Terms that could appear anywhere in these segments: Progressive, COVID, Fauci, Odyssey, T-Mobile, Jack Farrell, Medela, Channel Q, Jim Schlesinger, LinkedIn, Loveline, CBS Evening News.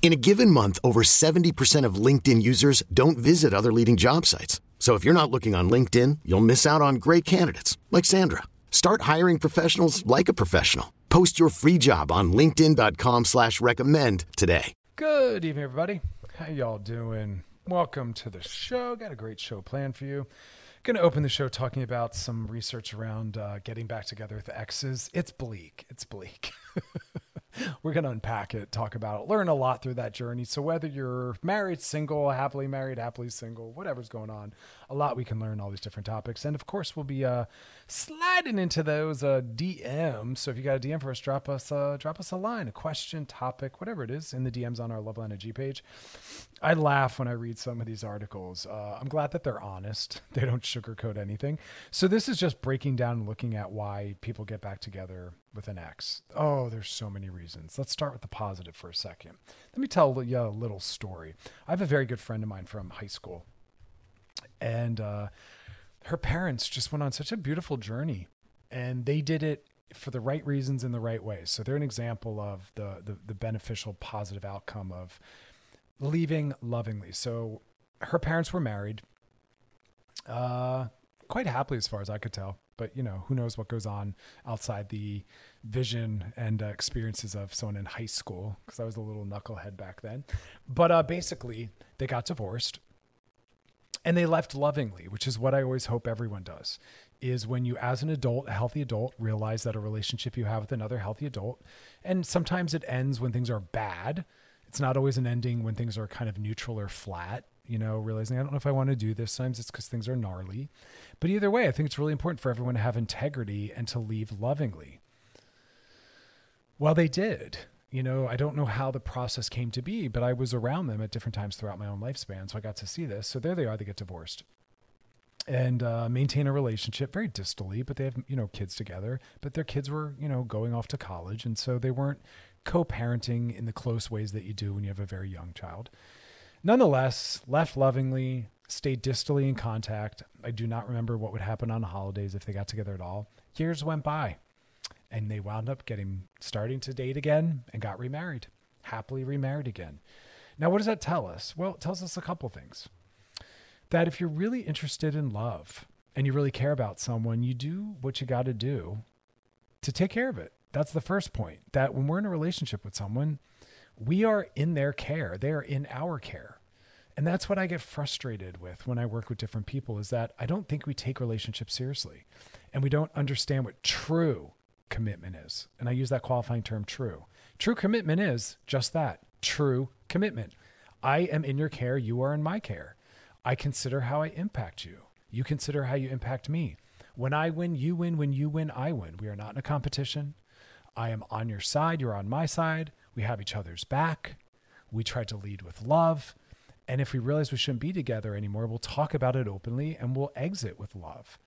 In a given month, over 70% of LinkedIn users don't visit other leading job sites. So if you're not looking on LinkedIn, you'll miss out on great candidates like Sandra. Start hiring professionals like a professional. Post your free job on linkedin.com/recommend today. Good evening, everybody. How y'all doing? Welcome to the show. Got a great show planned for you. Going to open the show talking about some research around getting back together with exes. It's bleak. It's bleak. We're going to unpack it, talk about it, learn a lot through that journey. So whether you're married, single, happily married, happily single, whatever's going on, a lot we can learn, all these different topics. And of course, we'll be sliding into those DMs. So if you got a DM for us, drop us a line, a question, topic, whatever it is in the DMs on our Loveline IG page. I laugh when I read some of these articles. I'm glad that they're honest. They don't sugarcoat anything. So this is just breaking down and looking at why people get back together with an ex. Oh, there's so many reasons. Let's start with the positive for a second. Let me tell you a little story. I have a very good friend of mine from high school, and her parents just went on such a beautiful journey, and they did it for the right reasons in the right way. So they're an example of the beneficial, positive outcome of leaving lovingly. So her parents were married quite happily, as far as I could tell. But, you know, who knows what goes on outside the vision and experiences of someone in high school, because I was a little knucklehead back then. But basically, they got divorced and they left lovingly, which is what I always hope everyone does, is when you, as an adult, a healthy adult, realize that a relationship you have with another healthy adult, and sometimes it ends when things are bad. It's not always an ending when things are kind of neutral or flat. You know, realizing I don't know if I want to do this. Sometimes it's because things are gnarly. But either way, I think it's really important for everyone to have integrity and to leave lovingly. Well, they did. You know, I don't know how the process came to be, but I was around them at different times throughout my own lifespan. So I got to see this. So there they are. They get divorced and maintain a relationship very distally, but they have, you know, kids together. But their kids were, you know, going off to college. And so they weren't co-parenting in the close ways that you do when you have a very young child. Nonetheless, left lovingly, stayed distally in contact. I do not remember what would happen on holidays if they got together at all. Years went by and they wound up starting to date again and got remarried, happily remarried again. Now, what does that tell us? Well, it tells us a couple things. That if you're really interested in love and you really care about someone, you do what you got to do to take care of it. That's the first point, that when we're in a relationship with someone, we are in their care. They are in our care. And that's what I get frustrated with when I work with different people, is that I don't think we take relationships seriously, and we don't understand what true commitment is. And I use that qualifying term, true. True commitment is just that, true commitment. I am in your care. You are in my care. I consider how I impact you. You consider how you impact me. When I win, you win. When you win, I win. We are not in a competition. I am on your side. You're on my side. We have each other's back. We try to lead with love. And if we realize we shouldn't be together anymore, we'll talk about it openly and we'll exit with love.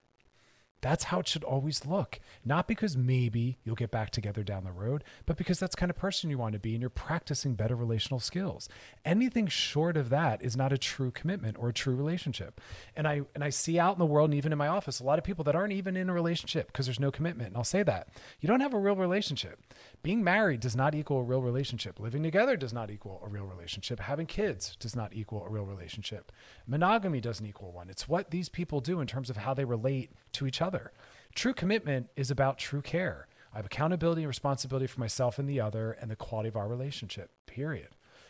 That's how it should always look. Not because maybe you'll get back together down the road, but because that's the kind of person you want to be and you're practicing better relational skills. Anything short of that is not a true commitment or a true relationship. And I see out in the world and even in my office, a lot of people that aren't even in a relationship because there's no commitment. And I'll say that. You don't have a real relationship. Being married does not equal a real relationship. Living together does not equal a real relationship. Having kids does not equal a real relationship. Monogamy doesn't equal one. It's what these people do in terms of how they relate to each other. True commitment is about true care. I have accountability and responsibility for myself and the other and the quality of our relationship, period.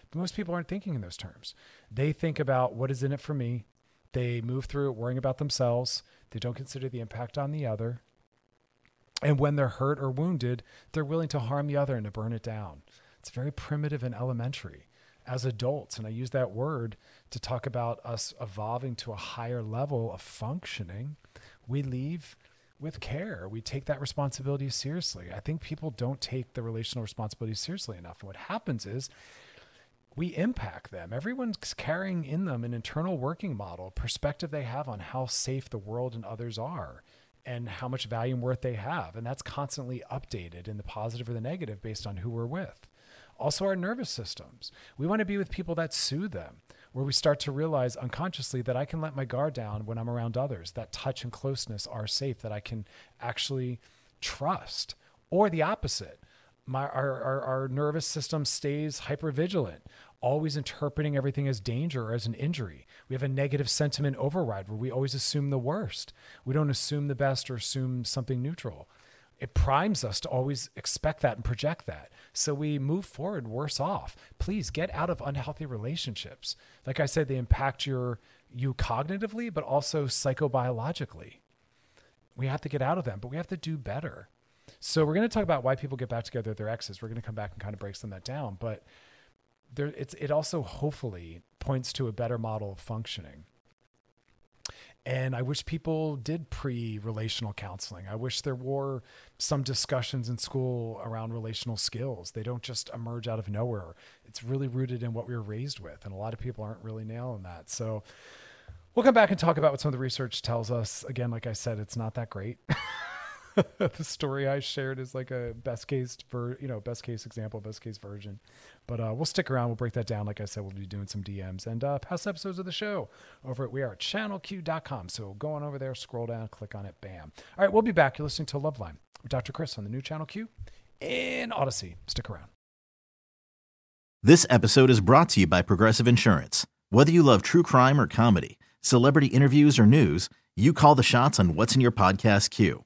But most people aren't thinking in those terms. They think about what is in it for me. They move through it worrying about themselves. They don't consider the impact on the other. And when they're hurt or wounded, they're willing to harm the other and to burn it down. It's very primitive and elementary as adults. And I use that word to talk about us evolving to a higher level of functioning. We leave with care. We take that responsibility seriously. I think people don't take the relational responsibility seriously enough. And what happens is we impact them. Everyone's carrying in them an internal working model, perspective they have on how safe the world and others are and how much value and worth they have. And that's constantly updated in the positive or the negative based on who we're with. Also, our nervous systems. We want to be with people that soothe them, where we start to realize unconsciously that I can let my guard down when I'm around others, that touch and closeness are safe, that I can actually trust. Or the opposite. Our nervous system stays hypervigilant, always interpreting everything as danger or as an injury. We have a negative sentiment override where we always assume the worst. We don't assume the best or assume something neutral. It primes us to always expect that and project that. So we move forward worse off. Please get out of unhealthy relationships. Like I said, they impact you cognitively, but also psychobiologically. We have to get out of them, but we have to do better. So we're going to talk about why people get back together with their exes. We're going to come back and kind of break some of that down. But it also hopefully points to a better model of functioning. And I wish people did pre-relational counseling. I wish there were some discussions in school around relational skills. They don't just emerge out of nowhere. It's really rooted in what we were raised with. And a lot of people aren't really nailing that. So we'll come back and talk about what some of the research tells us. Again, like I said, it's not that great. The story I shared is like a best case example, best case version. But we'll stick around. We'll break that down. Like I said, we'll be doing some DMs and past episodes of the show over at wearechanneLQ.com. So go on over there, scroll down, click on it, bam. All right, we'll be back. You're listening to Loveline with Dr. Chris on the new Channel Q in Odyssey. Stick around. This episode is brought to you by Progressive Insurance. Whether you love true crime or comedy, celebrity interviews or news, you call the shots on what's in your podcast queue.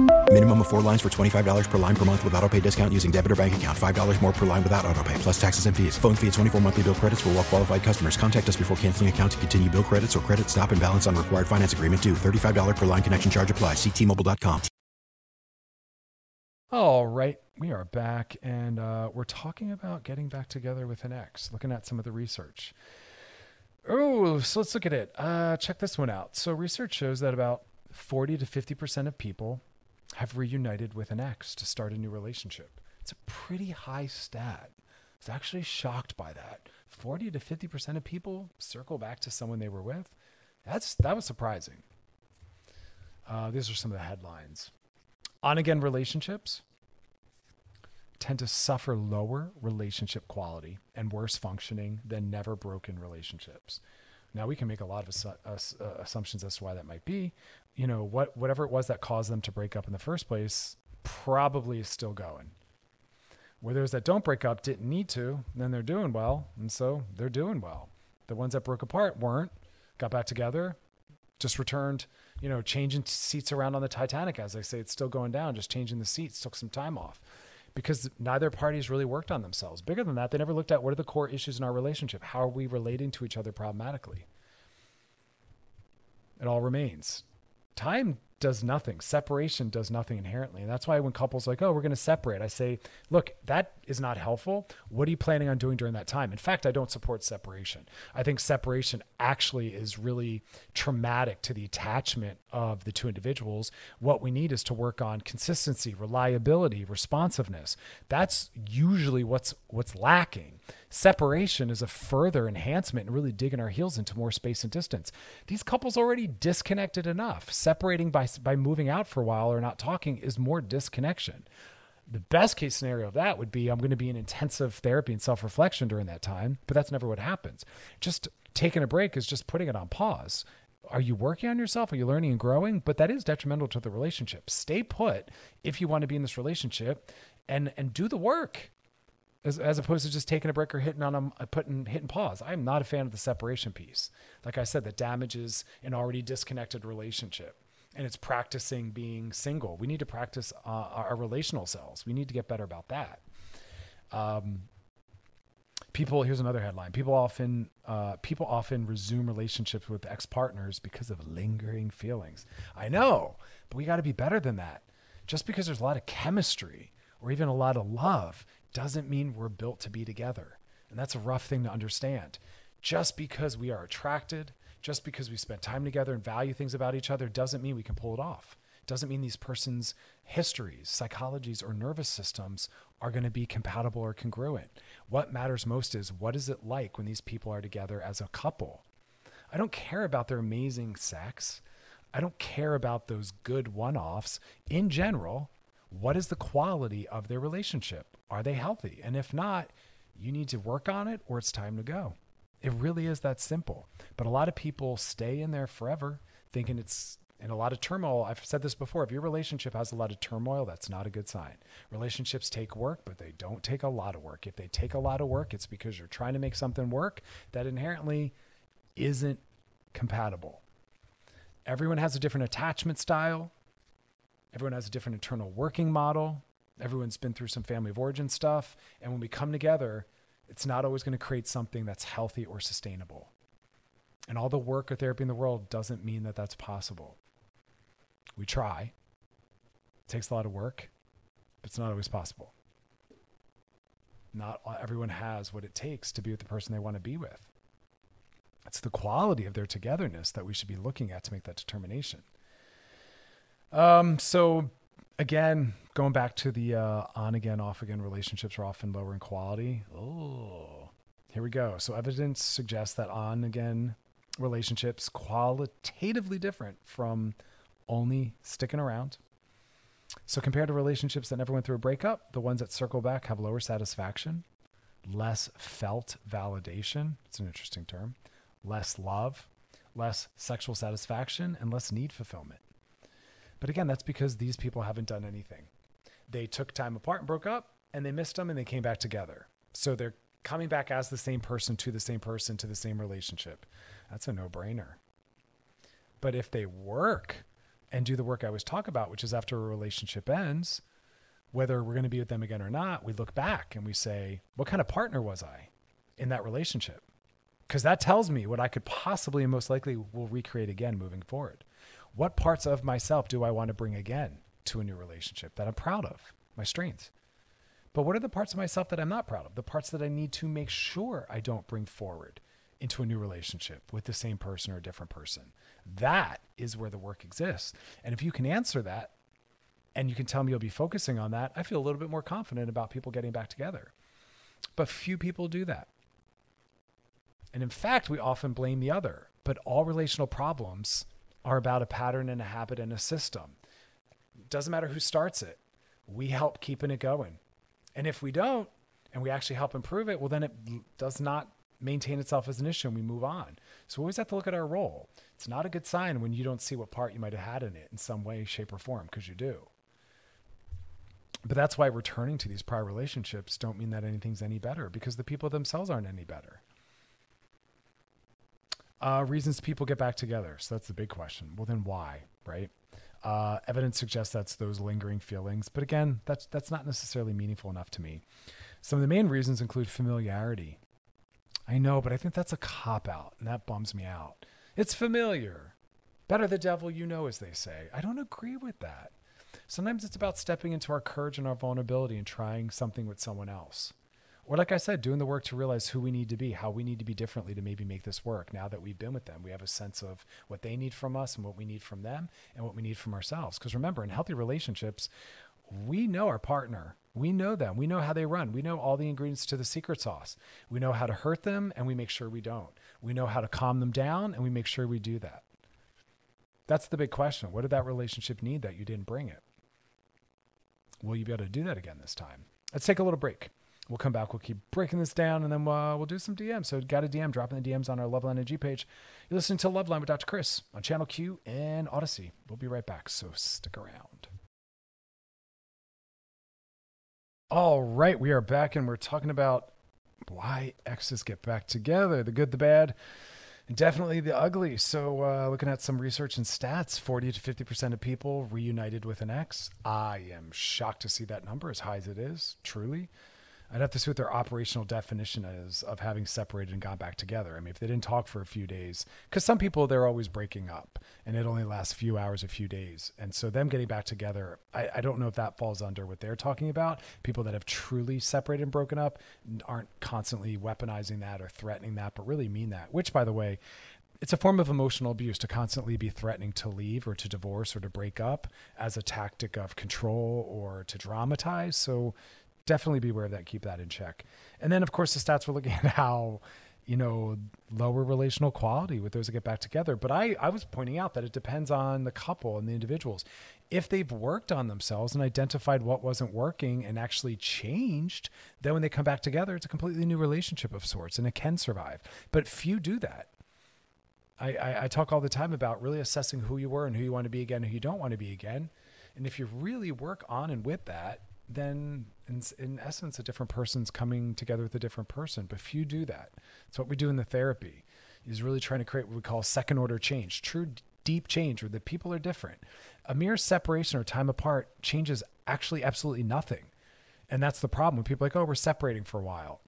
Minimum of 4 lines for $25 per line per month with auto pay discount using debit or bank account. $5 more per line without auto pay, plus taxes and fees. Phone fee at 24 monthly bill credits for all well qualified customers. Contact us before canceling account to continue bill credits or credit stop and balance on required finance agreement due. $35 per line connection charge applies. See T-Mobile.com. All right, we are back, and we're talking about getting back together with an ex, looking at some of the research. Oh, so let's look at it. Check this one out. So research shows that about 40 to 50% of people have reunited with an ex to start a new relationship. It's a pretty high stat. I was actually shocked by that. 40 to 50% of people circle back to someone they were with. That was surprising. These are some of the headlines. On-again relationships tend to suffer lower relationship quality and worse functioning than never broken relationships. Now, we can make a lot of assumptions as to why that might be. You know, whatever it was that caused them to break up in the first place probably is still going. Where those that don't break up didn't need to, then they're doing well, and so they're doing well. The ones that broke apart weren't, got back together, just returned, you know, changing seats around on the Titanic. As I say, it's still going down, just changing the seats, took some time off. Because neither party's really worked on themselves. Bigger than that, they never looked at what are the core issues in our relationship. How are we relating to each other problematically? It all remains. Time does nothing. Separation does nothing inherently. And that's why when couples are like, oh, we're going to separate, I say, look, that is not helpful. What are you planning on doing during that time? In fact, I don't support separation. I think separation actually is really traumatic to the attachment of the two individuals. What we need is to work on consistency, reliability, responsiveness. That's usually what's lacking. Separation is a further enhancement and really digging our heels into more space and distance. These couples already disconnected enough. Separating by moving out for a while or not talking is more disconnection. The best case scenario of that would be I'm going to be in intensive therapy and self-reflection during that time, but that's never what happens. Just taking a break is just putting it on pause. Are you working on yourself? Are you learning and growing? But that is detrimental to the relationship. Stay put if you want to be in this relationship and do the work. As opposed to just taking a break or hitting pause. I'm not a fan of the separation piece. Like I said, that damages an already disconnected relationship, and it's practicing being single. We need to practice our relational selves. We need to get better about that. Here's another headline. People often resume relationships with ex-partners because of lingering feelings. I know, but we got to be better than that. Just because there's a lot of chemistry or even a lot of love doesn't mean we're built to be together. And that's a rough thing to understand. Just because we are attracted, just because we spend time together and value things about each other doesn't mean we can pull it off. Doesn't mean these persons' histories, psychologies, or nervous systems are going to be compatible or congruent. What matters most is, what is it like when these people are together as a couple? I don't care about their amazing sex. I don't care about those good one-offs. In general, what is the quality of their relationship? Are they healthy? And if not, you need to work on it or it's time to go. It really is that simple. But a lot of people stay in there forever thinking it's in a lot of turmoil. I've said this before. If your relationship has a lot of turmoil, that's not a good sign. Relationships take work, but they don't take a lot of work. If they take a lot of work, it's because you're trying to make something work that inherently isn't compatible. Everyone has a different attachment style. Everyone has a different internal working model. Everyone's been through some family of origin stuff. And when we come together, it's not always going to create something that's healthy or sustainable. And all the work or therapy in the world doesn't mean that that's possible. We try. It takes a lot of work, but it's not always possible. Not everyone has what it takes to be with the person they want to be with. It's the quality of their togetherness that we should be looking at to make that determination. So again, going back to the on again, off again, relationships are often lower in quality. Oh, here we go. So evidence suggests that on again relationships qualitatively different from only sticking around. So compared to relationships that never went through a breakup, the ones that circle back have lower satisfaction, less felt validation. It's an interesting term. Less love, less sexual satisfaction, and less need fulfillment. But again, that's because these people haven't done anything. They took time apart and broke up, and they missed them, and they came back together. So they're coming back as the same person, to the same person, to the same relationship. That's a no-brainer. But if they work and do the work I always talk about, which is after a relationship ends, whether we're going to be with them again or not, we look back and we say, what kind of partner was I in that relationship? Because that tells me what I could possibly and most likely will recreate again moving forward. What parts of myself do I want to bring again to a new relationship that I'm proud of, my strengths? But what are the parts of myself that I'm not proud of? The parts that I need to make sure I don't bring forward into a new relationship with the same person or a different person. That is where the work exists. And if you can answer that and you can tell me you'll be focusing on that, I feel a little bit more confident about people getting back together. But few people do that. And in fact, we often blame the other, but all relational problems are about a pattern and a habit and a system. Doesn't matter who starts it. We help keeping it going. And if we don't, and we actually help improve it, well, then it does not maintain itself as an issue and we move on. So we always have to look at our role. It's not a good sign when you don't see what part you might've had in it in some way, shape, or form, because you do. But that's why returning to these prior relationships don't mean that anything's any better, because the people themselves aren't any better. Reasons people get back together. So that's the big question. Well, then why, right? Evidence suggests that's those lingering feelings. But again, that's not necessarily meaningful enough to me. Some of the main reasons include familiarity. I know, but I think that's a cop-out, and that bums me out. It's familiar. Better the devil you know, as they say. I don't agree with that. Sometimes it's about stepping into our courage and our vulnerability and trying something with someone else. Or like I said, doing the work to realize who we need to be, how we need to be differently to maybe make this work. Now that we've been with them, we have a sense of what they need from us and what we need from them and what we need from ourselves. Because remember, in healthy relationships, we know our partner. We know them. We know how they run. We know all the ingredients to the secret sauce. We know how to hurt them, and we make sure we don't. We know how to calm them down, and we make sure we do that. That's the big question. What did that relationship need that you didn't bring it? Will you be able to do that again this time? Let's take a little break. We'll come back. We'll keep breaking this down, and then we'll do some DMs. So got a DM, dropping the DMs on our Loveline and G page. You're listening to Loveline with Dr. Chris on Channel Q and Odyssey. We'll be right back, so stick around. All right, we are back, and we're talking about why exes get back together, the good, the bad, and definitely the ugly. So looking at some research and stats, 40 to 50% of people reunited with an ex. I am shocked to see that number as high as it is, truly. I'd have to see what their operational definition is of having separated and gone back together. I mean, if they didn't talk for a few days, because some people, they're always breaking up and it only lasts a few hours, a few days. And so them getting back together, I don't know if that falls under what they're talking about. People that have truly separated and broken up aren't constantly weaponizing that or threatening that, but really mean that, which, by the way, it's a form of emotional abuse to constantly be threatening to leave or to divorce or to break up as a tactic of control or to dramatize. So definitely be aware of that. Keep that in check. And then, of course, the stats were looking at how, you know, lower relational quality with those that get back together. But I was pointing out that it depends on the couple and the individuals. If they've worked on themselves and identified what wasn't working and actually changed, then when they come back together, it's a completely new relationship of sorts, and it can survive. But few do that. I talk all the time about really assessing who you were and who you want to be again, who you don't want to be again. And if you really work on and with that, then in essence, a different person's coming together with a different person. But few do that. It's what we do in the therapy, is really trying to create what we call second order change, true deep change where the people are different. A mere separation or time apart changes actually absolutely nothing. And that's the problem when people are like, oh, we're separating for a while.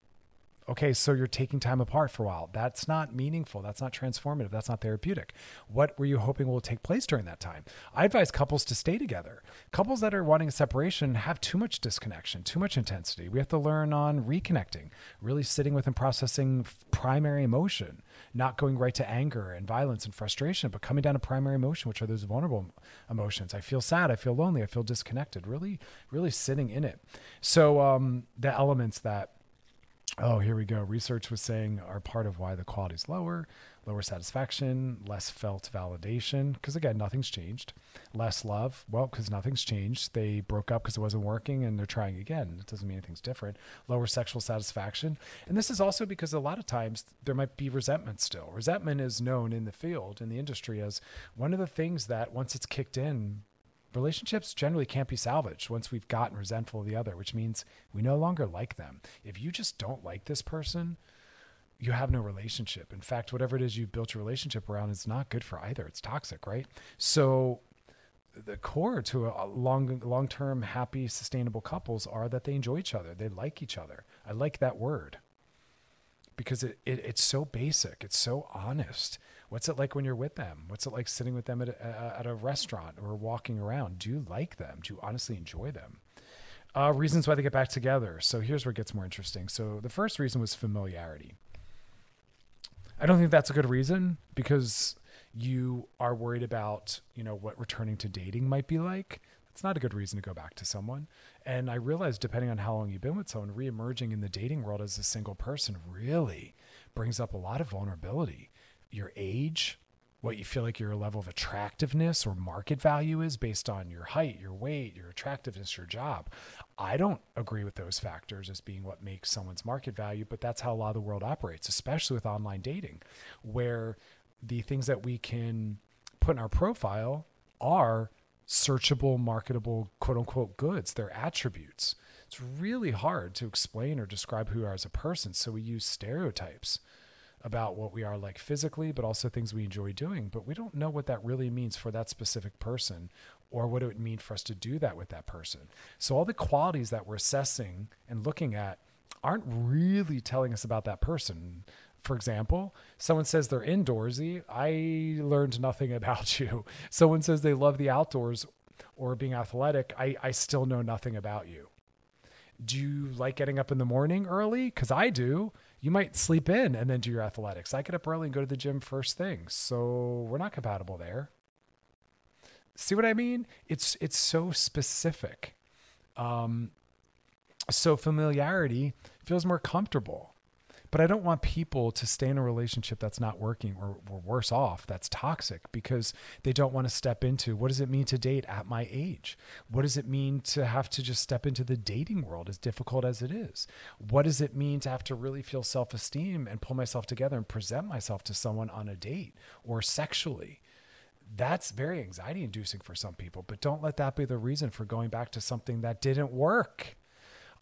Okay, so you're taking time apart for a while. That's not meaningful. That's not transformative. That's not therapeutic. What were you hoping will take place during that time? I advise couples to stay together. Couples that are wanting a separation have too much disconnection, too much intensity. We have to learn on reconnecting, really sitting with and processing primary emotion, not going right to anger and violence and frustration, but coming down to primary emotion, which are those vulnerable emotions. I feel sad. I feel lonely. I feel disconnected. Really, really sitting in it. So the elements that, oh, here we go. Research was saying are part of why the quality is lower, lower satisfaction, less felt validation, because again, nothing's changed. Less love, well, because nothing's changed. They broke up because it wasn't working and they're trying again. It doesn't mean anything's different. Lower sexual satisfaction. And this is also because a lot of times there might be resentment still. Resentment is known in the field, in the industry, as one of the things that once it's kicked in, relationships generally can't be salvaged once we've gotten resentful of the other, which means we no longer like them. If you just don't like this person, you have no relationship. In fact, whatever it is you've built your relationship around is not good for either. It's toxic, right? So the core to a long-term, happy, sustainable couples are that they enjoy each other. They like each other. I like that word because it's so basic. It's so honest. What's it like when you're with them? What's it like sitting with them at a restaurant or walking around? Do you like them? Do you honestly enjoy them? Reasons why they get back together. So here's where it gets more interesting. So the first reason was familiarity. I don't think that's a good reason because you are worried about, you know, what returning to dating might be like. It's not a good reason to go back to someone. And I realized, depending on how long you've been with someone, reemerging in the dating world as a single person really brings up a lot of vulnerability. Your age, what you feel like your level of attractiveness or market value is based on your height, your weight, your attractiveness, your job. I don't agree with those factors as being what makes someone's market value, but that's how a lot of the world operates, especially with online dating, where the things that we can put in our profile are searchable, marketable, quote unquote goods. They're attributes. It's really hard to explain or describe who we are as a person. So we use stereotypes about what we are like physically, but also things we enjoy doing. But we don't know what that really means for that specific person or what it would mean for us to do that with that person. So all the qualities that we're assessing and looking at aren't really telling us about that person. for example. Someone says they're indoorsy. I learned nothing about you. Someone says they love the outdoors or being athletic. I still know nothing about you. Do you like getting up in the morning early? Because I do. You might sleep in and then do your athletics. I get up early and go to the gym first thing. So we're not compatible there. See what I mean? It's so specific. So familiarity feels more comfortable. But I don't want people to stay in a relationship that's not working or worse off, that's toxic, because they don't want to step into what does it mean to date at my age? What does it mean to have to just step into the dating world as difficult as it is? What does it mean to have to really feel self-esteem and pull myself together and present myself to someone on a date or sexually? That's very anxiety inducing for some people, but don't let that be the reason for going back to something that didn't work.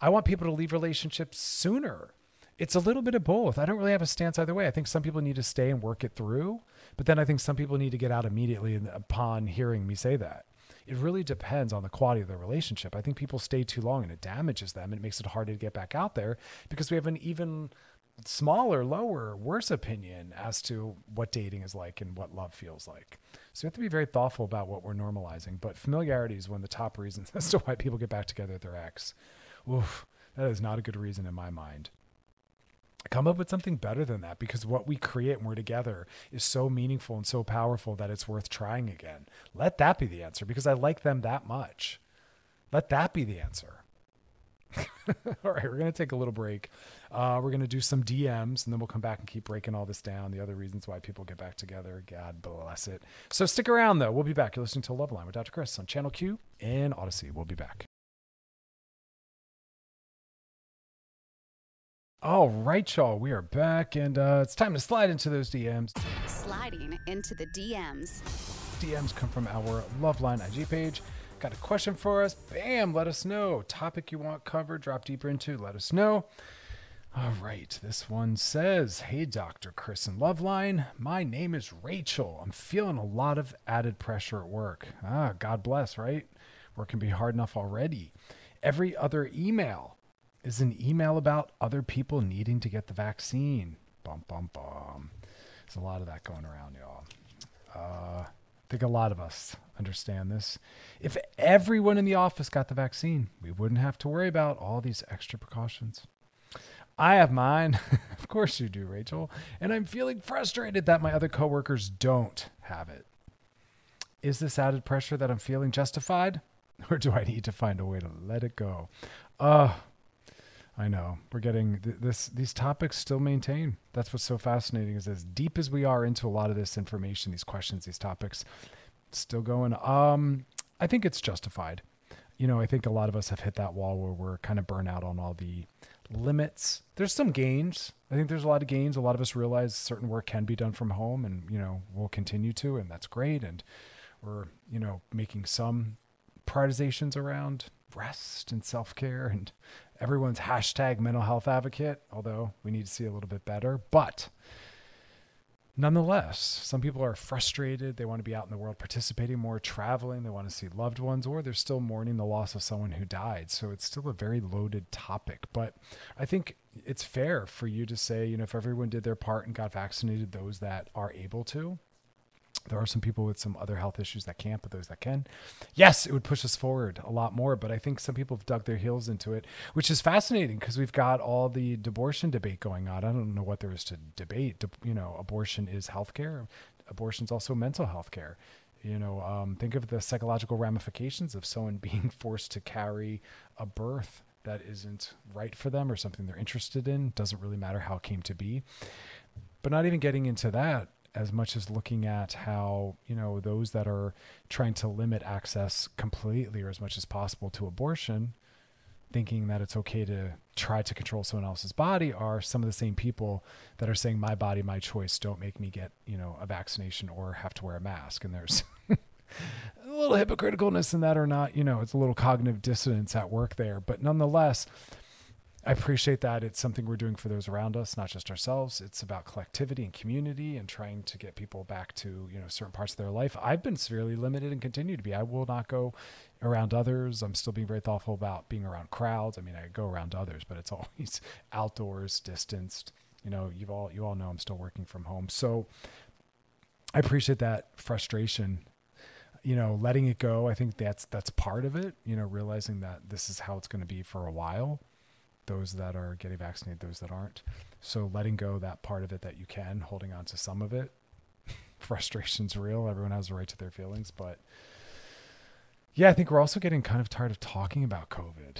I want people to leave relationships sooner. It's a little bit of both. I don't really have a stance either way. I think some people need to stay and work it through, but then I think some people need to get out immediately upon hearing me say that. It really depends on the quality of the relationship. I think people stay too long and it damages them. It makes it harder to get back out there because we have an even smaller, lower, worse opinion as to what dating is like and what love feels like. So we have to be very thoughtful about what we're normalizing, but familiarity is one of the top reasons as to why people get back together with their ex. Oof, that is not a good reason in my mind. Come up with something better than that, because what we create when we're together is so meaningful and so powerful that it's worth trying again. Let that be the answer, because I like them that much. Let that be the answer. All right, we're going to take a little break. We're going to do some DMs, and then we'll come back and keep breaking all this down, the other reasons why people get back together. God bless it. So stick around, though. We'll be back. You're listening to Loveline with Dr. Chris on Channel Q and Odyssey. We'll be back. All right, y'all, we are back, and it's time to slide into those DMs. Sliding into the DMs. DMs come from our Loveline IG page. Got a question for us? Bam, let us know. Topic you want covered, drop deeper into, let us know. All right, this one says, hey, Dr. Chris and Loveline, my name is Rachel. I'm feeling a lot of added pressure at work. Ah, God bless, right? Work can be hard enough already. Every other email is an email about other people needing to get the vaccine. Bum, bum, bum. There's a lot of that going around, y'all. I think a lot of us understand this. If everyone in the office got the vaccine, we wouldn't have to worry about all these extra precautions. I have mine. Of course you do, Rachel. And I'm feeling frustrated that my other coworkers don't have it. Is this added pressure that I'm feeling justified? Or do I need to find a way to let it go? I know we're getting these topics still maintain. That's what's so fascinating, is as deep as we are into a lot of this information, these questions, these topics still going. I think it's justified. You know, I think a lot of us have hit that wall where we're kind of burnt out on all the limits. There's some gains. I think there's a lot of gains. A lot of us realize certain work can be done from home, and, you know, we'll continue to, and that's great. And we're, you know, making some prioritizations around rest and self-care, and everyone's hashtag mental health advocate, although we need to see a little bit better. But nonetheless, some people are frustrated. They want to be out in the world, participating more, traveling. They want to see loved ones, or they're still mourning the loss of someone who died. So it's still a very loaded topic. But I think it's fair for you to say, you know, if everyone did their part and got vaccinated, those that are able to. There are some people with some other health issues that can't, but those that can, yes, it would push us forward a lot more. But I think some people have dug their heels into it, which is fascinating because we've got all the abortion debate going on. I don't know what there is to debate. You know, abortion is healthcare. Abortion is also mental health care. You know, think of the psychological ramifications of someone being forced to carry a birth that isn't right for them or something they're interested in. Doesn't really matter how it came to be, but not even getting into that, as much as looking at how, you know, those that are trying to limit access completely or as much as possible to abortion, thinking that it's okay to try to control someone else's body, are some of the same people that are saying, my body, my choice, don't make me get, you know, a vaccination or have to wear a mask. And there's a little hypocriticalness in that, or not, you know, it's a little cognitive dissonance at work there. But nonetheless, I appreciate that it's something we're doing for those around us, not just ourselves. It's about collectivity and community and trying to get people back to, you know, certain parts of their life. I've been severely limited and continue to be. I will not go around others. I'm still being very thoughtful about being around crowds. I mean, I go around others, but it's always outdoors, distanced, you all know I'm still working from home. So I appreciate that frustration, letting it go. I think that's part of it, realizing that this is how it's going to be for a while. Those that are getting vaccinated, those that aren't. So letting go that part of it that you can, holding on to some of it. Frustration's real. Everyone has a right to their feelings, but yeah, I think we're also getting kind of tired of talking about COVID.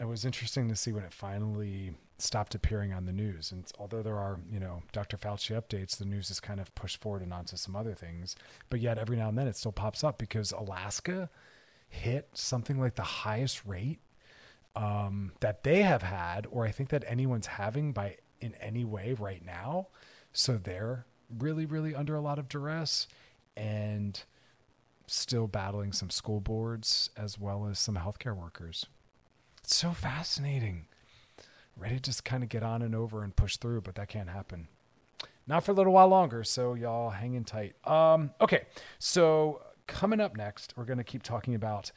It was interesting to see when it finally stopped appearing on the news. And although there are, Dr. Fauci updates, the news is kind of pushed forward and onto some other things. But yet every now and then it still pops up because Alaska hit something like the highest rate that they have had, or I think that anyone's having in any way right now. So they're really, really under a lot of duress and still battling some school boards as well as some healthcare workers. It's so fascinating. Ready to just kind of get on and over and push through, but that can't happen. Not for a little while longer, so y'all hang in tight. Okay, so coming up next, we're going to keep talking about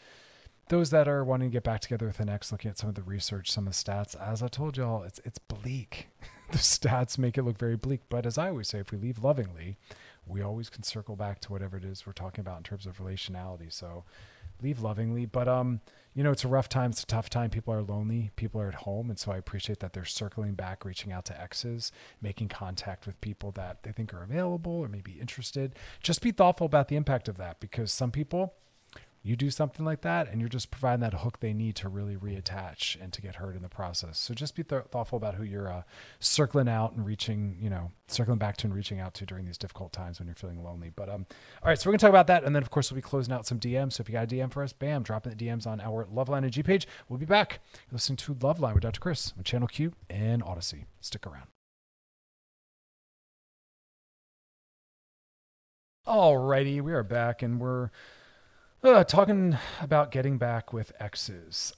those that are wanting to get back together with an ex, looking at some of the research, some of the stats. As I told y'all, it's bleak. The stats make it look very bleak. But as I always say, if we leave lovingly, we always can circle back to whatever it is we're talking about in terms of relationality. So leave lovingly. But, it's a rough time. It's a tough time. People are lonely. People are at home. And so I appreciate that they're circling back, reaching out to exes, making contact with people that they think are available or maybe interested. Just be thoughtful about the impact of that, because some people, you do something like that and you're just providing that hook they need to really reattach and to get hurt in the process. So just be thoughtful about who you're circling back to and reaching out to during these difficult times when you're feeling lonely. But all right, so we're gonna talk about that. And then of course we'll be closing out some DMs. So if you got a DM for us, bam, dropping the DMs on our Loveline and G page. We'll be back. You're listening to Loveline with Dr. Chris on Channel Q and Odyssey. Stick around. All righty, we are back and we're talking about getting back with exes,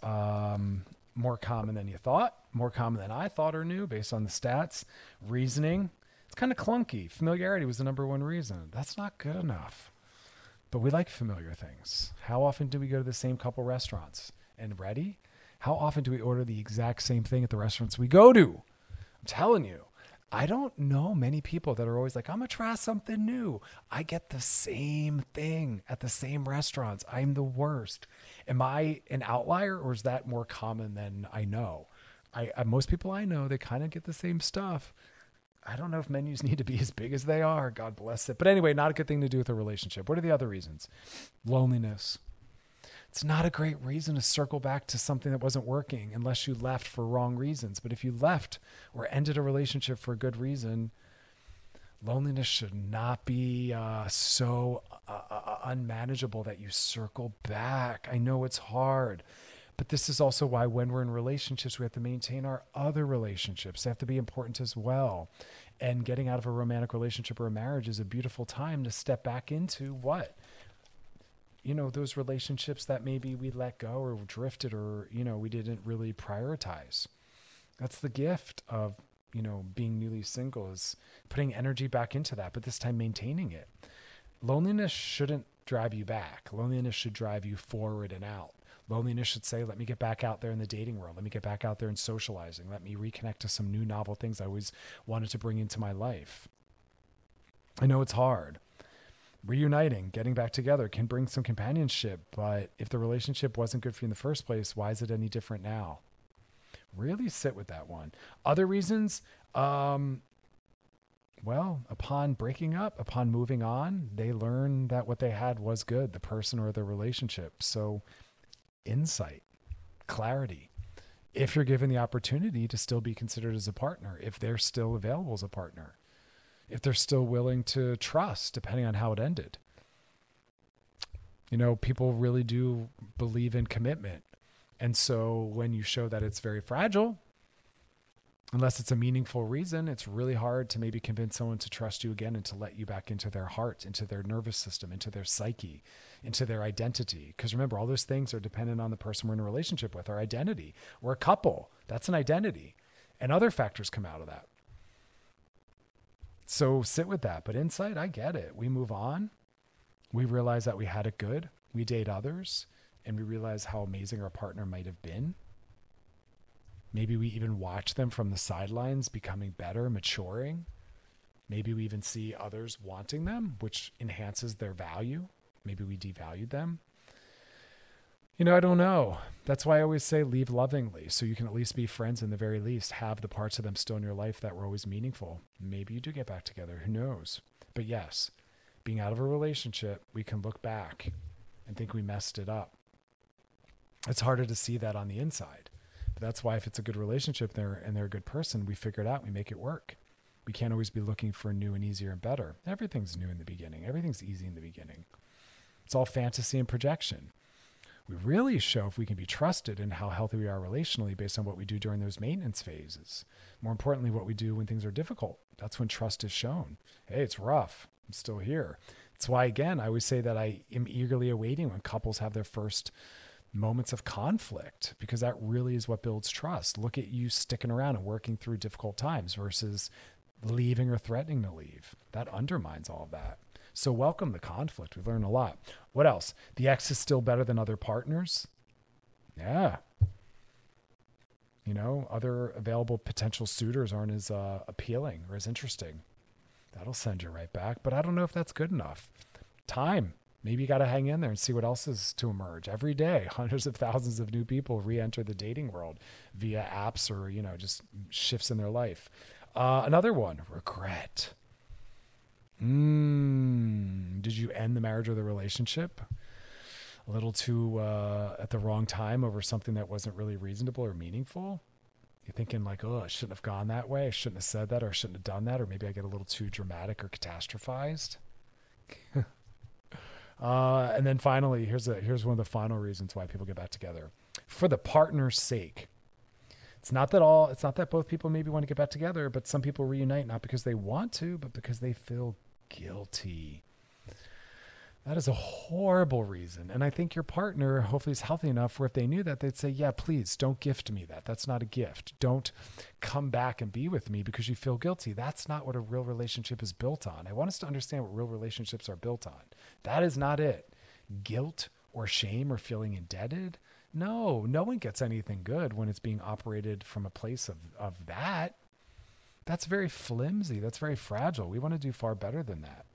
more common than you thought, more common than I thought or knew based on the stats. Reasoning, it's kind of clunky. Familiarity was the number one reason. That's not good enough. But we like familiar things. How often do we go to the same couple restaurants? And ready? How often do we order the exact same thing at the restaurants we go to? I'm telling you, I don't know many people that are always like, I'm going to try something new. I get the same thing at the same restaurants. I'm the worst. Am I an outlier, or is that more common than I know? Most people I know, they kind of get the same stuff. I don't know if menus need to be as big as they are. God bless it. But anyway, not a good thing to do with a relationship. What are the other reasons? Loneliness. It's not a great reason to circle back to something that wasn't working unless you left for wrong reasons. But if you left or ended a relationship for a good reason, loneliness should not be so unmanageable that you circle back. I know it's hard, but this is also why when we're in relationships, we have to maintain our other relationships. They have to be important as well. And getting out of a romantic relationship or a marriage is a beautiful time to step back into what? Those relationships that maybe we let go or drifted or, we didn't really prioritize. That's the gift of, being newly single, is putting energy back into that, but this time maintaining it. Loneliness shouldn't drive you back. Loneliness should drive you forward and out. Loneliness should say, let me get back out there in the dating world. Let me get back out there in socializing. Let me reconnect to some new novel things I always wanted to bring into my life. I know it's hard. Reuniting, getting back together can bring some companionship, but if the relationship wasn't good for you in the first place, why is it any different now? Really sit with that one. Other reasons, upon breaking up, upon moving on, they learn that what they had was good, the person or the relationship. So insight, clarity. If you're given the opportunity to still be considered as a partner, if they're still available as a partner, if they're still willing to trust, depending on how it ended. People really do believe in commitment. And so when you show that it's very fragile, unless it's a meaningful reason, it's really hard to maybe convince someone to trust you again and to let you back into their heart, into their nervous system, into their psyche, into their identity. Because remember, all those things are dependent on the person we're in a relationship with, our identity. We're a couple. That's an identity. And other factors come out of that. So sit with that, but insight, I get it. We move on. We realize that we had it good. We date others and we realize how amazing our partner might've been. Maybe we even watch them from the sidelines becoming better, maturing. Maybe we even see others wanting them, which enhances their value. Maybe we devalued them. You know, I don't know. That's why I always say leave lovingly, so you can at least be friends in the very least, have the parts of them still in your life that were always meaningful. Maybe you do get back together, who knows? But yes, being out of a relationship, we can look back and think we messed it up. It's harder to see that on the inside. But that's why if it's a good relationship and they're a good person, we figure it out, we make it work. We can't always be looking for new and easier and better. Everything's new in the beginning. Everything's easy in the beginning. It's all fantasy and projection. We really show if we can be trusted and how healthy we are relationally based on what we do during those maintenance phases. More importantly, what we do when things are difficult. That's when trust is shown. Hey, it's rough. I'm still here. That's why, again, I always say that I am eagerly awaiting when couples have their first moments of conflict, because that really is what builds trust. Look at you sticking around and working through difficult times versus leaving or threatening to leave. That undermines all of that. So welcome the conflict. We've learned a lot. What else? The ex is still better than other partners. Yeah. You know, other available potential suitors aren't as appealing or as interesting. That'll send you right back. But I don't know if that's good enough. Time. Maybe you got to hang in there and see what else is to emerge. Every day, hundreds of thousands of new people re-enter the dating world via apps or, you know, just shifts in their life. Another one, regret. Did you end the marriage or the relationship a little too at the wrong time over something that wasn't really reasonable or meaningful? You're thinking like, oh, I shouldn't have gone that way. I shouldn't have said that, or I shouldn't have done that. Or maybe I get a little too dramatic or catastrophized. And then finally, here's one of the final reasons why people get back together. For the partner's sake. It's not that both people maybe want to get back together, but some people reunite not because they want to, but because they feel guilty. That is a horrible reason. And I think your partner hopefully is healthy enough where if they knew that, they'd say, yeah, please don't gift me that. That's not a gift. Don't come back and be with me because you feel guilty. That's not what a real relationship is built on. I want us to understand what real relationships are built on. That is not it. Guilt or shame or feeling indebted. No, no one gets anything good when it's being operated from a place of that. That's very flimsy. That's very fragile. We want to do far better than that.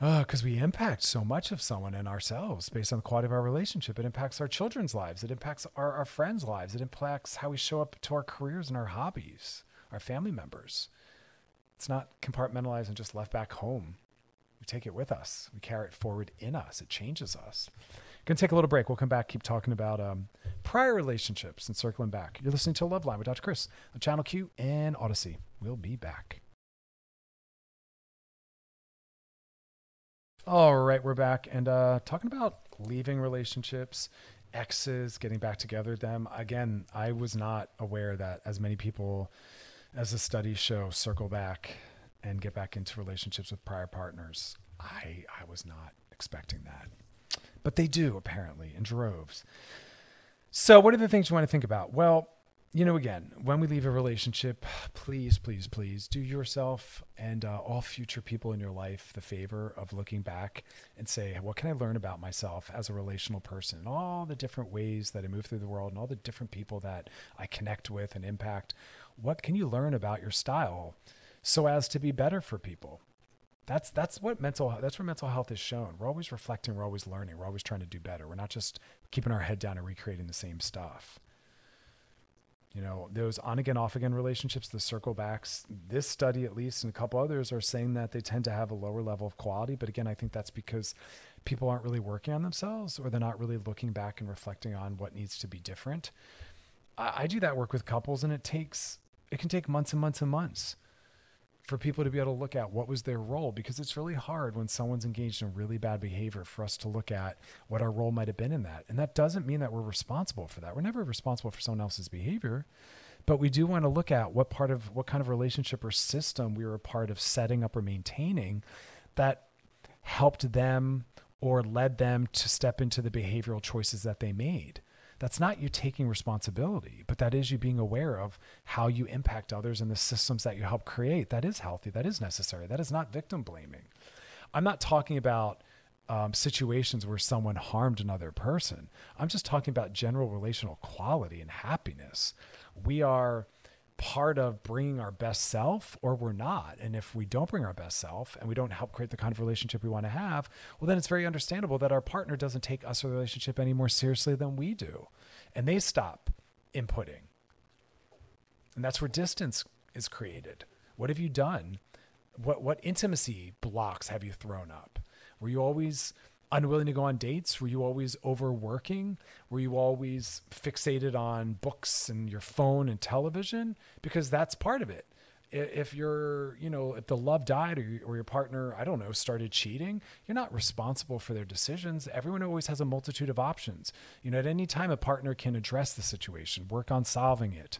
Because we impact so much of someone and ourselves based on the quality of our relationship. It impacts our children's lives. It impacts our friends' lives. It impacts how we show up to our careers and our hobbies, our family members. It's not compartmentalized and just left back home. We take it with us. We carry it forward in us. It changes us. Going to take a little break. We'll come back, keep talking about prior relationships and circling back. You're listening to Loveline with Dr. Chris on Channel Q and Odyssey. We'll be back. All right, we're back and talking about leaving relationships, exes, getting back together with them. Again, I was not aware that as many people as the studies show circle back and get back into relationships with prior partners. I was not expecting that. But they do, apparently, in droves. So what are the things you want to think about? Well, you know, again, when we leave a relationship, please, please, please do yourself and all future people in your life the favor of looking back and say, what can I learn about myself as a relational person and all the different ways that I move through the world and all the different people that I connect with and impact? What can you learn about your style so as to be better for people? That's where mental health is shown. We're always reflecting, we're always learning, we're always trying to do better. We're not just keeping our head down and recreating the same stuff. You know, those on again, off again relationships, the circle backs, this study at least, and a couple others are saying that they tend to have a lower level of quality. But again, I think that's because people aren't really working on themselves, or they're not really looking back and reflecting on what needs to be different. I do that work with couples, and it can take months and months and months for people to be able to look at what was their role, because it's really hard when someone's engaged in really bad behavior for us to look at what our role might have been in that. And that doesn't mean that we're responsible for that. We're never responsible for someone else's behavior, but we do want to look at what kind of relationship or system we were a part of setting up or maintaining that helped them or led them to step into the behavioral choices that they made. That's not you taking responsibility, but that is you being aware of how you impact others and the systems that you help create. That is healthy. That is necessary. That is not victim blaming. I'm not talking about situations where someone harmed another person. I'm just talking about general relational quality and happiness. We are part of bringing our best self or we're not. And if we don't bring our best self and we don't help create the kind of relationship we want to have, well, then it's very understandable that our partner doesn't take us or the relationship any more seriously than we do. And they stop inputting. And that's where distance is created. What have you done? What intimacy blocks have you thrown up? Were you always unwilling to go on dates? Were you always overworking? Were you always fixated on books and your phone and television? Because that's part of it. If you're, you know, if the love died or your partner, I don't know, started cheating, you're not responsible for their decisions. Everyone always has a multitude of options. You know, at any time a partner can address the situation, work on solving it.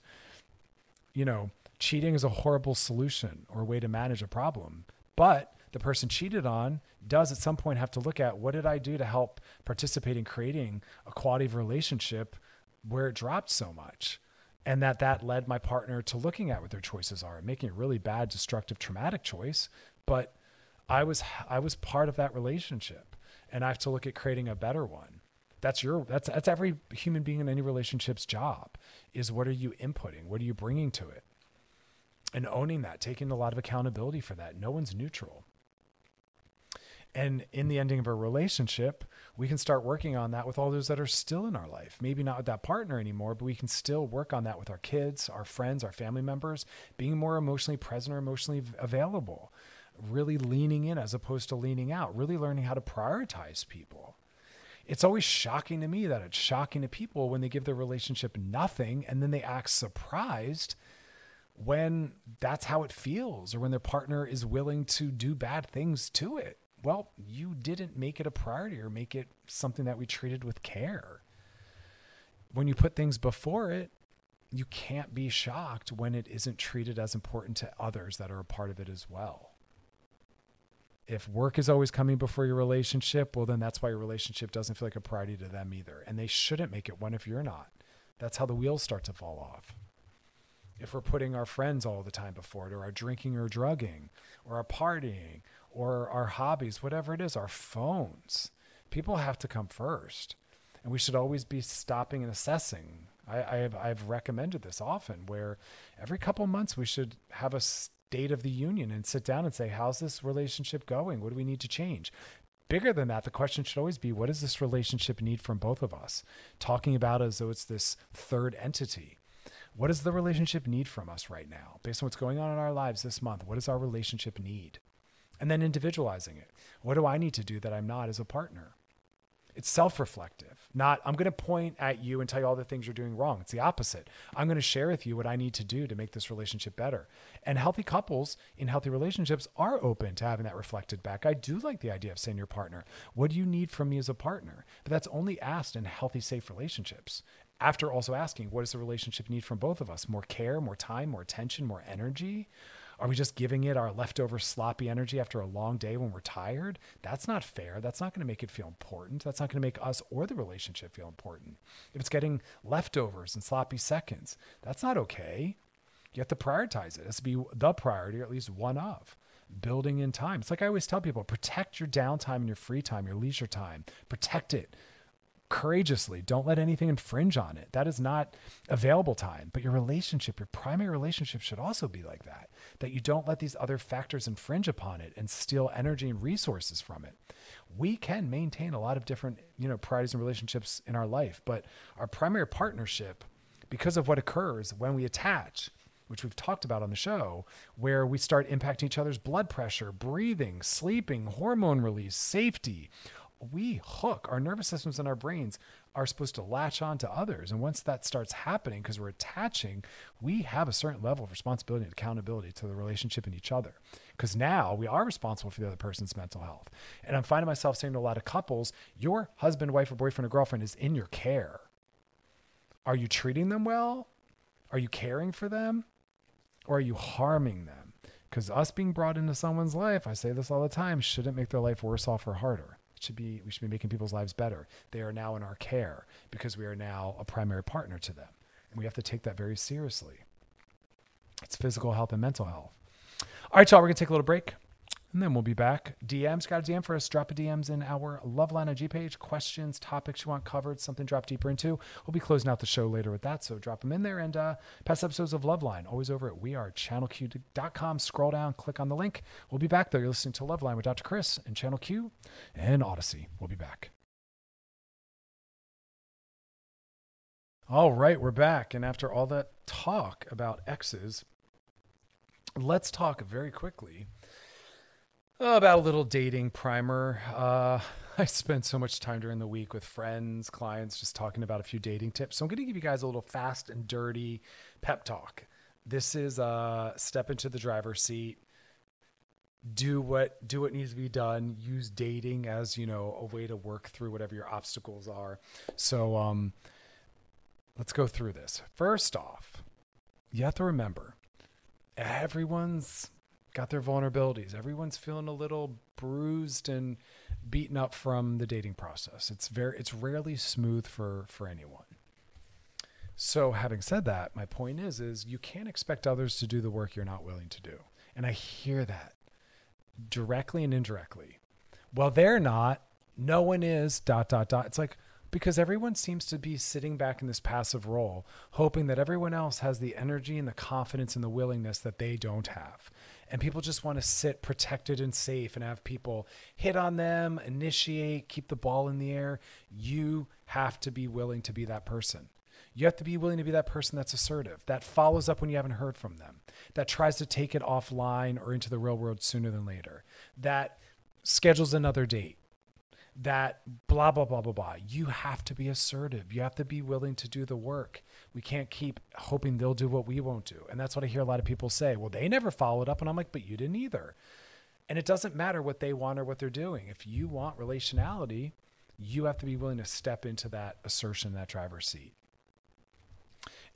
You know, cheating is a horrible solution or way to manage a problem, but the person cheated on does at some point have to look at, what did I do to help participate in creating a quality of relationship where it dropped so much? And that led my partner to looking at what their choices are and making a really bad, destructive, traumatic choice. But I was part of that relationship, and I have to look at creating a better one. That's every human being in any relationship's job, is what are you inputting? What are you bringing to it? And owning that, taking a lot of accountability for that. No one's neutral. And in the ending of a relationship, we can start working on that with all those that are still in our life. Maybe not with that partner anymore, but we can still work on that with our kids, our friends, our family members, being more emotionally present or emotionally available, really leaning in as opposed to leaning out, really learning how to prioritize people. It's always shocking to me that it's shocking to people when they give their relationship nothing and then they act surprised when that's how it feels, or when their partner is willing to do bad things to it. Well, you didn't make it a priority or make it something that we treated with care. When you put things before it, you can't be shocked when it isn't treated as important to others that are a part of it as well. If work is always coming before your relationship, well, then that's why your relationship doesn't feel like a priority to them either. And they shouldn't make it one if you're not. That's how the wheels start to fall off. If we're putting our friends all the time before it, or our drinking or drugging, or our partying, or our hobbies, whatever it is, our phones. People have to come first. And we should always be stopping and assessing. I've recommended this often, where every couple months we should have a state of the union and sit down and say, how's this relationship going? What do we need to change? Bigger than that, the question should always be, what does this relationship need from both of us? Talking about it as though it's this third entity. What does the relationship need from us right now? Based on what's going on in our lives this month, what does our relationship need? And then individualizing it. What do I need to do that I'm not as a partner? It's self-reflective, not I'm going to point at you and tell you all the things you're doing wrong. It's the opposite. I'm going to share with you what I need to do to make this relationship better. And healthy couples in healthy relationships are open to having that reflected back. I do like the idea of saying to your partner, what do you need from me as a partner? But that's only asked in healthy, safe relationships. After also asking, what does the relationship need from both of us? More care, more time, more attention, more energy? Are we just giving it our leftover sloppy energy after a long day when we're tired? That's not fair. That's not going to make it feel important. That's not going to make us or the relationship feel important. If it's getting leftovers and sloppy seconds, that's not okay. You have to prioritize it. It has to be the priority, or at least one of. Building in time. It's like I always tell people, protect your downtime and your free time, your leisure time. Protect it courageously. Don't let anything infringe on it. That is not available time. But your relationship, your primary relationship, should also be like that, that you don't let these other factors infringe upon it and steal energy and resources from it. We can maintain a lot of different, priorities and relationships in our life, but our primary partnership, because of what occurs when we attach, which we've talked about on the show, where we start impacting each other's blood pressure, breathing, sleeping, hormone release, safety, we hook. Our nervous systems and our brains are supposed to latch on to others. And once that starts happening, because we're attaching, we have a certain level of responsibility and accountability to the relationship and each other. Because now we are responsible for the other person's mental health. And I'm finding myself saying to a lot of couples, your husband, wife, or boyfriend, or girlfriend is in your care. Are you treating them well? Are you caring for them? Or are you harming them? Because us being brought into someone's life, I say this all the time, shouldn't make their life worse off or harder. We should be making people's lives better. They are now in our care because we are now a primary partner to them. And we have to take that very seriously. It's physical health and mental health. All right, y'all, we're going to take a little break. And then we'll be back. DMs, got a DM for us. Drop a DMs in our Loveline IG page. Questions, topics you want covered, something drop deeper into. We'll be closing out the show later with that, so drop them in there. And past episodes of Loveline, always over at wearechannelq.com. Scroll down, click on the link. We'll be back, though. You're listening to Loveline with Dr. Chris and Channel Q and Odyssey. We'll be back. All right, we're back. And after all that talk about exes, let's talk very quickly about a little dating primer. I spent so much time during the week with friends, clients, just talking about a few dating tips. So I'm going to give you guys a little fast and dirty pep talk. This is step into the driver's seat. Do what needs to be done. Use dating as, you know, a way to work through whatever your obstacles are. So let's go through this. First off, you have to remember everyone's got their vulnerabilities. Everyone's feeling a little bruised and beaten up from the dating process. It's rarely smooth for anyone. So having said that, my point is you can't expect others to do the work you're not willing to do. And I hear that directly and indirectly. Well, they're not, no one is, ... It's like, because everyone seems to be sitting back in this passive role, hoping that everyone else has the energy and the confidence and the willingness that they don't have. And people just want to sit protected and safe and have people hit on them, initiate, keep the ball in the air. You have to be willing to be that person. You have to be willing to be that person that's assertive, that follows up when you haven't heard from them, that tries to take it offline or into the real world sooner than later, that schedules another date, that blah, blah, blah, blah, blah. You have to be assertive. You have to be willing to do the work. We can't keep hoping they'll do what we won't do. And that's what I hear a lot of people say. Well, they never followed up. And I'm like, but you didn't either. And it doesn't matter what they want or what they're doing. If you want relationality, you have to be willing to step into that assertion, that driver's seat.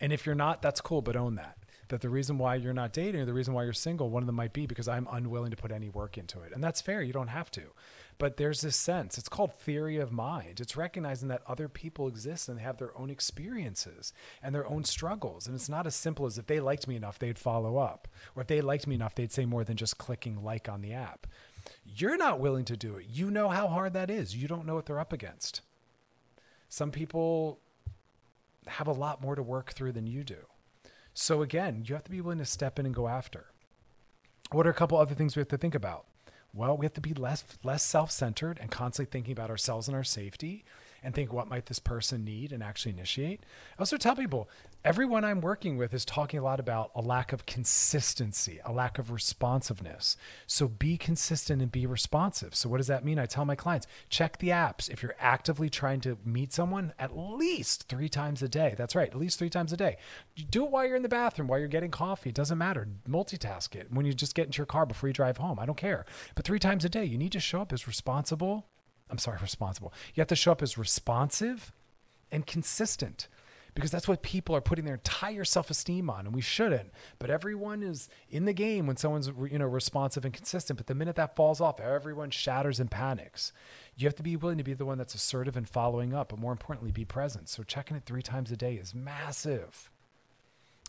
And if you're not, that's cool, but own that the reason why you're not dating or the reason why you're single, one of them might be because I'm unwilling to put any work into it. And that's fair. You don't have to. But there's this sense, it's called theory of mind. It's recognizing that other people exist and they have their own experiences and their own struggles. And it's not as simple as if they liked me enough, they'd follow up. Or if they liked me enough, they'd say more than just clicking like on the app. You're not willing to do it. You know how hard that is. You don't know what they're up against. Some people have a lot more to work through than you do. So again, you have to be willing to step in and go after. What are a couple other things we have to think about? Well, we have to be less self-centered and constantly thinking about ourselves and our safety and think, what might this person need, and actually initiate. I also tell people, everyone I'm working with is talking a lot about a lack of consistency, a lack of responsiveness. So be consistent and be responsive. So what does that mean? I tell my clients, check the apps. If you're actively trying to meet someone, at least 3 times a day. That's right, at least 3 times a day. Do it while you're in the bathroom, while you're getting coffee. It doesn't matter. Multitask it when you just get into your car before you drive home. I don't care. But 3 times a day, you need to show up as responsible. You have to show up as responsive and consistent, because that's what people are putting their entire self-esteem on, and we shouldn't. But everyone is in the game when someone's, responsive and consistent. But the minute that falls off, everyone shatters and panics. You have to be willing to be the one that's assertive and following up, but more importantly, be present. So checking it 3 times a day is massive.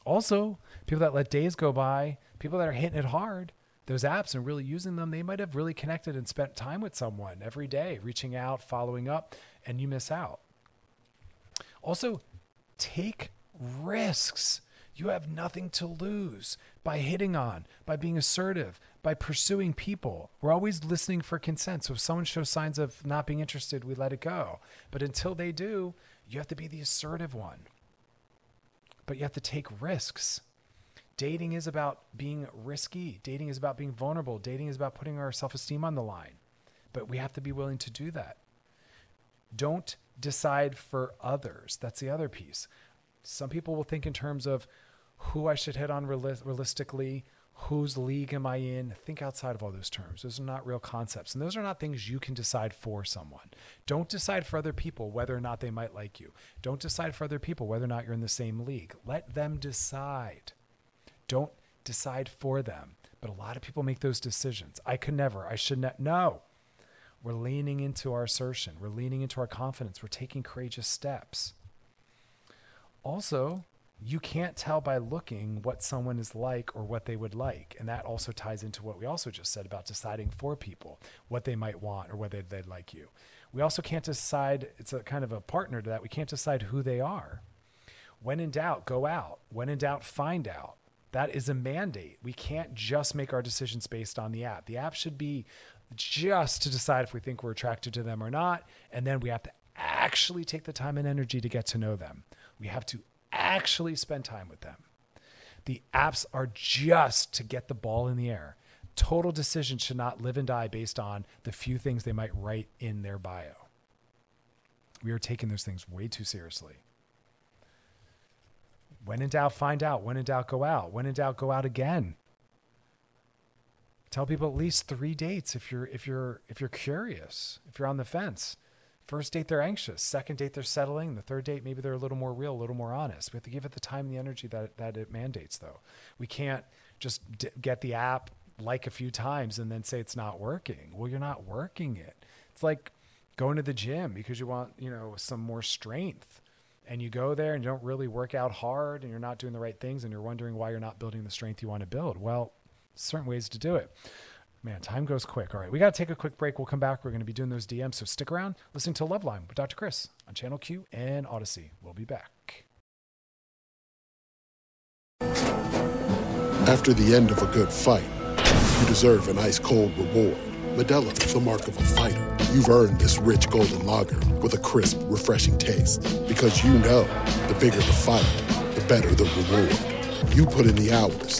Also, people that let days go by, people that are hitting it hard, those apps and really using them, they might have really connected and spent time with someone every day, reaching out, following up, and you miss out. Also, take risks. You have nothing to lose by hitting on, by being assertive, by pursuing people. We're always listening for consent. So if someone shows signs of not being interested, we let it go. But until they do, you have to be the assertive one. But you have to take risks. Dating is about being risky. Dating is about being vulnerable. Dating is about putting our self-esteem on the line. But we have to be willing to do that. Don't decide for others. That's the other piece. Some people will think in terms of who I should hit on realistically, whose league am I in? Think outside of all those terms. Those are not real concepts. And those are not things you can decide for someone. Don't decide for other people whether or not they might like you. Don't decide for other people whether or not you're in the same league. Let them decide. Don't decide for them. But a lot of people make those decisions. I could never, I should not. No, we're leaning into our assertion. We're leaning into our confidence. We're taking courageous steps. Also, you can't tell by looking what someone is like or what they would like. And that also ties into what we also just said about deciding for people what they might want or whether they'd like you. We also can't decide, it's a kind of a partner to that, we can't decide who they are. When in doubt, go out. When in doubt, find out. That is a mandate. We can't just make our decisions based on the app. The app should be just to decide if we think we're attracted to them or not. And then we have to actually take the time and energy to get to know them. We have to actually spend time with them. The apps are just to get the ball in the air. Total decisions should not live and die based on the few things they might write in their bio. We are taking those things way too seriously. When in doubt, find out. When in doubt, go out. When in doubt, go out again. Tell people at least 3 dates if you're curious, if you're on the fence. First date, they're anxious. Second date, they're settling. The third date, maybe they're a little more real, a little more honest. We have to give it the time and the energy that it mandates, though. We can't just get the app like a few times and then say it's not working. Well, you're not working it. It's like going to the gym because you want, some more strength. And you go there and you don't really work out hard and you're not doing the right things and you're wondering why you're not building the strength you want to build. Well, certain ways to do it. Man, time goes quick. All right, we got to take a quick break. We'll come back. We're going to be doing those DMs. So stick around. Listen to Loveline with Dr. Chris on Channel Q and Odyssey. We'll be back. After the end of a good fight, you deserve an ice-cold reward. Medela, the mark of a fighter. You've earned this rich golden lager with a crisp, refreshing taste. Because the bigger the fight, the better the reward. You put in the hours,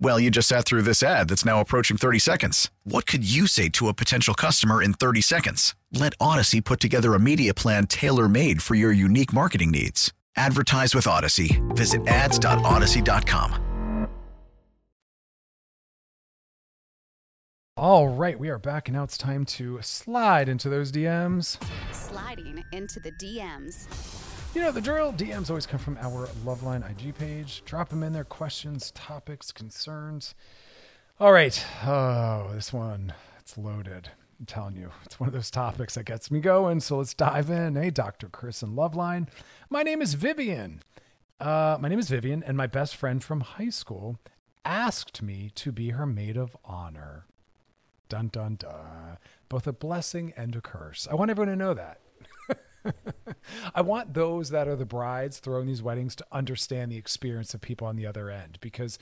Well, you just sat through this ad that's now approaching 30 seconds. What could you say to a potential customer in 30 seconds? Let Odyssey put together a media plan tailor-made for your unique marketing needs. Advertise with Odyssey. Visit ads.odyssey.com. All right, we are back, and now it's time to slide into those DMs. Sliding into the DMs. You know the drill. DMs always come from our Loveline IG page. Drop them in there, questions, topics, concerns. All right. Oh, this one, it's loaded. I'm telling you, it's one of those topics that gets me going, so let's dive in. Hey, Dr. Chris and Loveline. My name is Vivian, and my best friend from high school asked me to be her maid of honor. Dun, dun, dun. Both a blessing and a curse. I want everyone to know that. I want those that are the brides throwing these weddings to understand the experience of people on the other end, because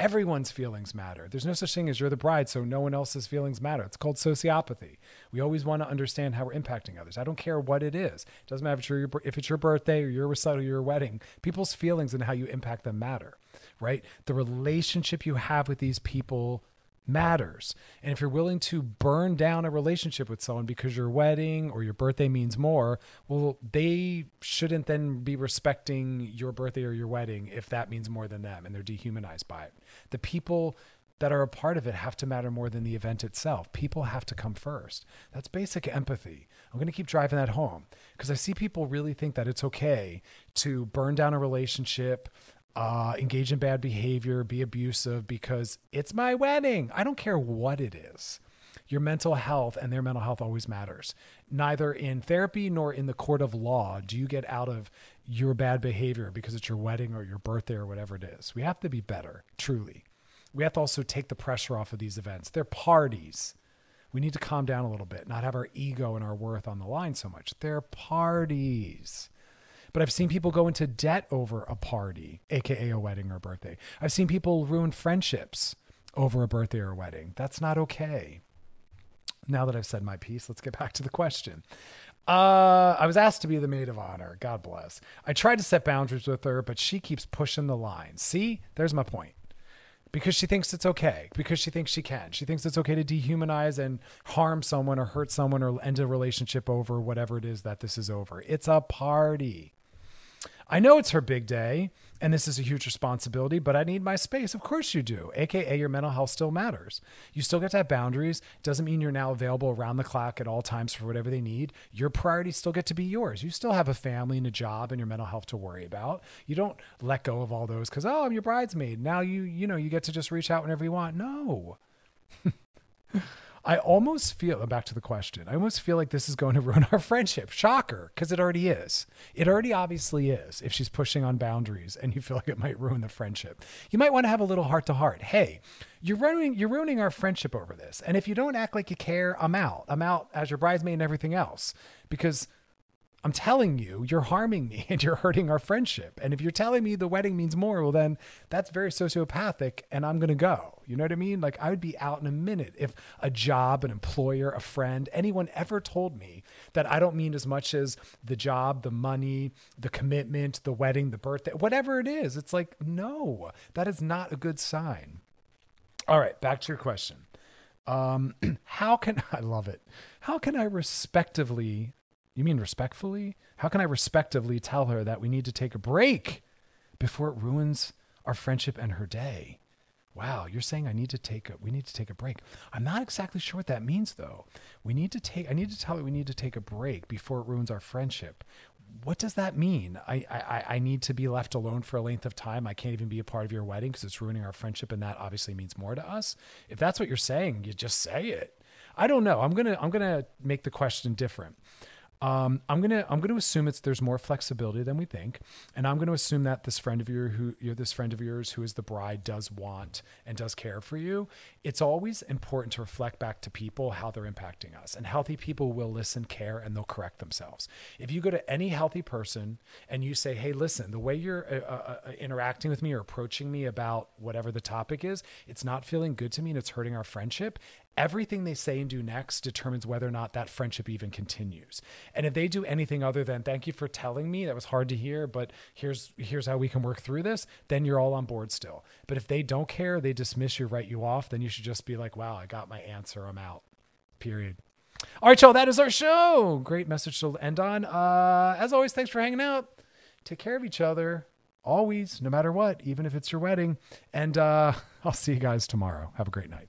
everyone's feelings matter. There's no such thing as you're the bride, so no one else's feelings matter. It's called sociopathy. We always want to understand how we're impacting others. I don't care what it is. It doesn't matter if it's your birthday or your recital or your wedding. People's feelings and how you impact them matter, right? The relationship you have with these people matters. And if you're willing to burn down a relationship with someone because your wedding or your birthday means more, well, they shouldn't then be respecting your birthday or your wedding if that means more than them and they're dehumanized by it. The people that are a part of it have to matter more than the event itself. People have to come first. That's basic empathy. I'm going to keep driving that home because I see people really think that it's okay to burn down a relationship, engage in bad behavior, be abusive because it's my wedding. I don't care what it is. Your mental health and their mental health always matters. Neither in therapy nor in the court of law do you get out of your bad behavior because it's your wedding or your birthday or whatever it is. We have to be better, truly. We have to also take the pressure off of these events. They're parties. We need to calm down a little bit, not have our ego and our worth on the line so much. They're parties. But I've seen people go into debt over a party, AKA a wedding or a birthday. I've seen people ruin friendships over a birthday or a wedding. That's not okay. Now that I've said my piece, let's get back to the question. I was asked to be the maid of honor. God bless. I tried to set boundaries with her, but she keeps pushing the line. See, there's my point. Because she thinks it's okay, because she thinks she can. She thinks it's okay to dehumanize and harm someone or hurt someone or end a relationship over whatever it is that this is over. It's a party. I know it's her big day and this is a huge responsibility, but I need my space. Of course you do. AKA your mental health still matters. You still get to have boundaries. Doesn't mean you're now available around the clock at all times for whatever they need. Your priorities still get to be yours. You still have a family and a job and your mental health to worry about. You don't let go of all those because, oh, I'm your bridesmaid. Now you get to just reach out whenever you want. No. I almost feel like this is going to ruin our friendship. Shocker, because it already is. It already obviously is if she's pushing on boundaries and you feel like it might ruin the friendship. You might want to have a little heart-to-heart. Hey, you're ruining our friendship over this. And if you don't act like you care, I'm out. I'm out as your bridesmaid and everything else. Because I'm telling you, you're harming me and you're hurting our friendship. And if you're telling me the wedding means more, well, then that's very sociopathic and I'm going to go. You know what I mean? Like, I would be out in a minute if a job, an employer, a friend, anyone ever told me that I don't mean as much as the job, the money, the commitment, the wedding, the birthday, whatever it is. It's like, no, that is not a good sign. All right, back to your question. How can I respectively tell her that we need to take a break before it ruins our friendship and her day? Wow, you're saying we need to take a break. I'm not exactly sure what that means though. I need to tell her we need to take a break before it ruins our friendship. What does that mean? I need to be left alone for a length of time. I can't even be a part of your wedding because it's ruining our friendship and that obviously means more to us. If that's what you're saying, you just say it. I don't know. I'm gonna make the question different. I'm gonna assume there's more flexibility than we think, and I'm gonna assume that this friend of yours who is the bride does want and does care for you. It's always important to reflect back to people how they're impacting us, and healthy people will listen, care, and they'll correct themselves. If you go to any healthy person and you say, "Hey, listen, the way you're interacting with me or approaching me about whatever the topic is, it's not feeling good to me and it's hurting our friendship." Everything they say and do next determines whether or not that friendship even continues. And if they do anything other than, thank you for telling me, that was hard to hear, but here's how we can work through this, then you're all on board still. But if they don't care, they dismiss you, write you off, then you should just be like, wow, I got my answer, I'm out, period. All right, y'all, that is our show. Great message to end on. As always, thanks for hanging out. Take care of each other, always, no matter what, even if it's your wedding. And I'll see you guys tomorrow. Have a great night.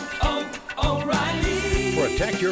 Protect your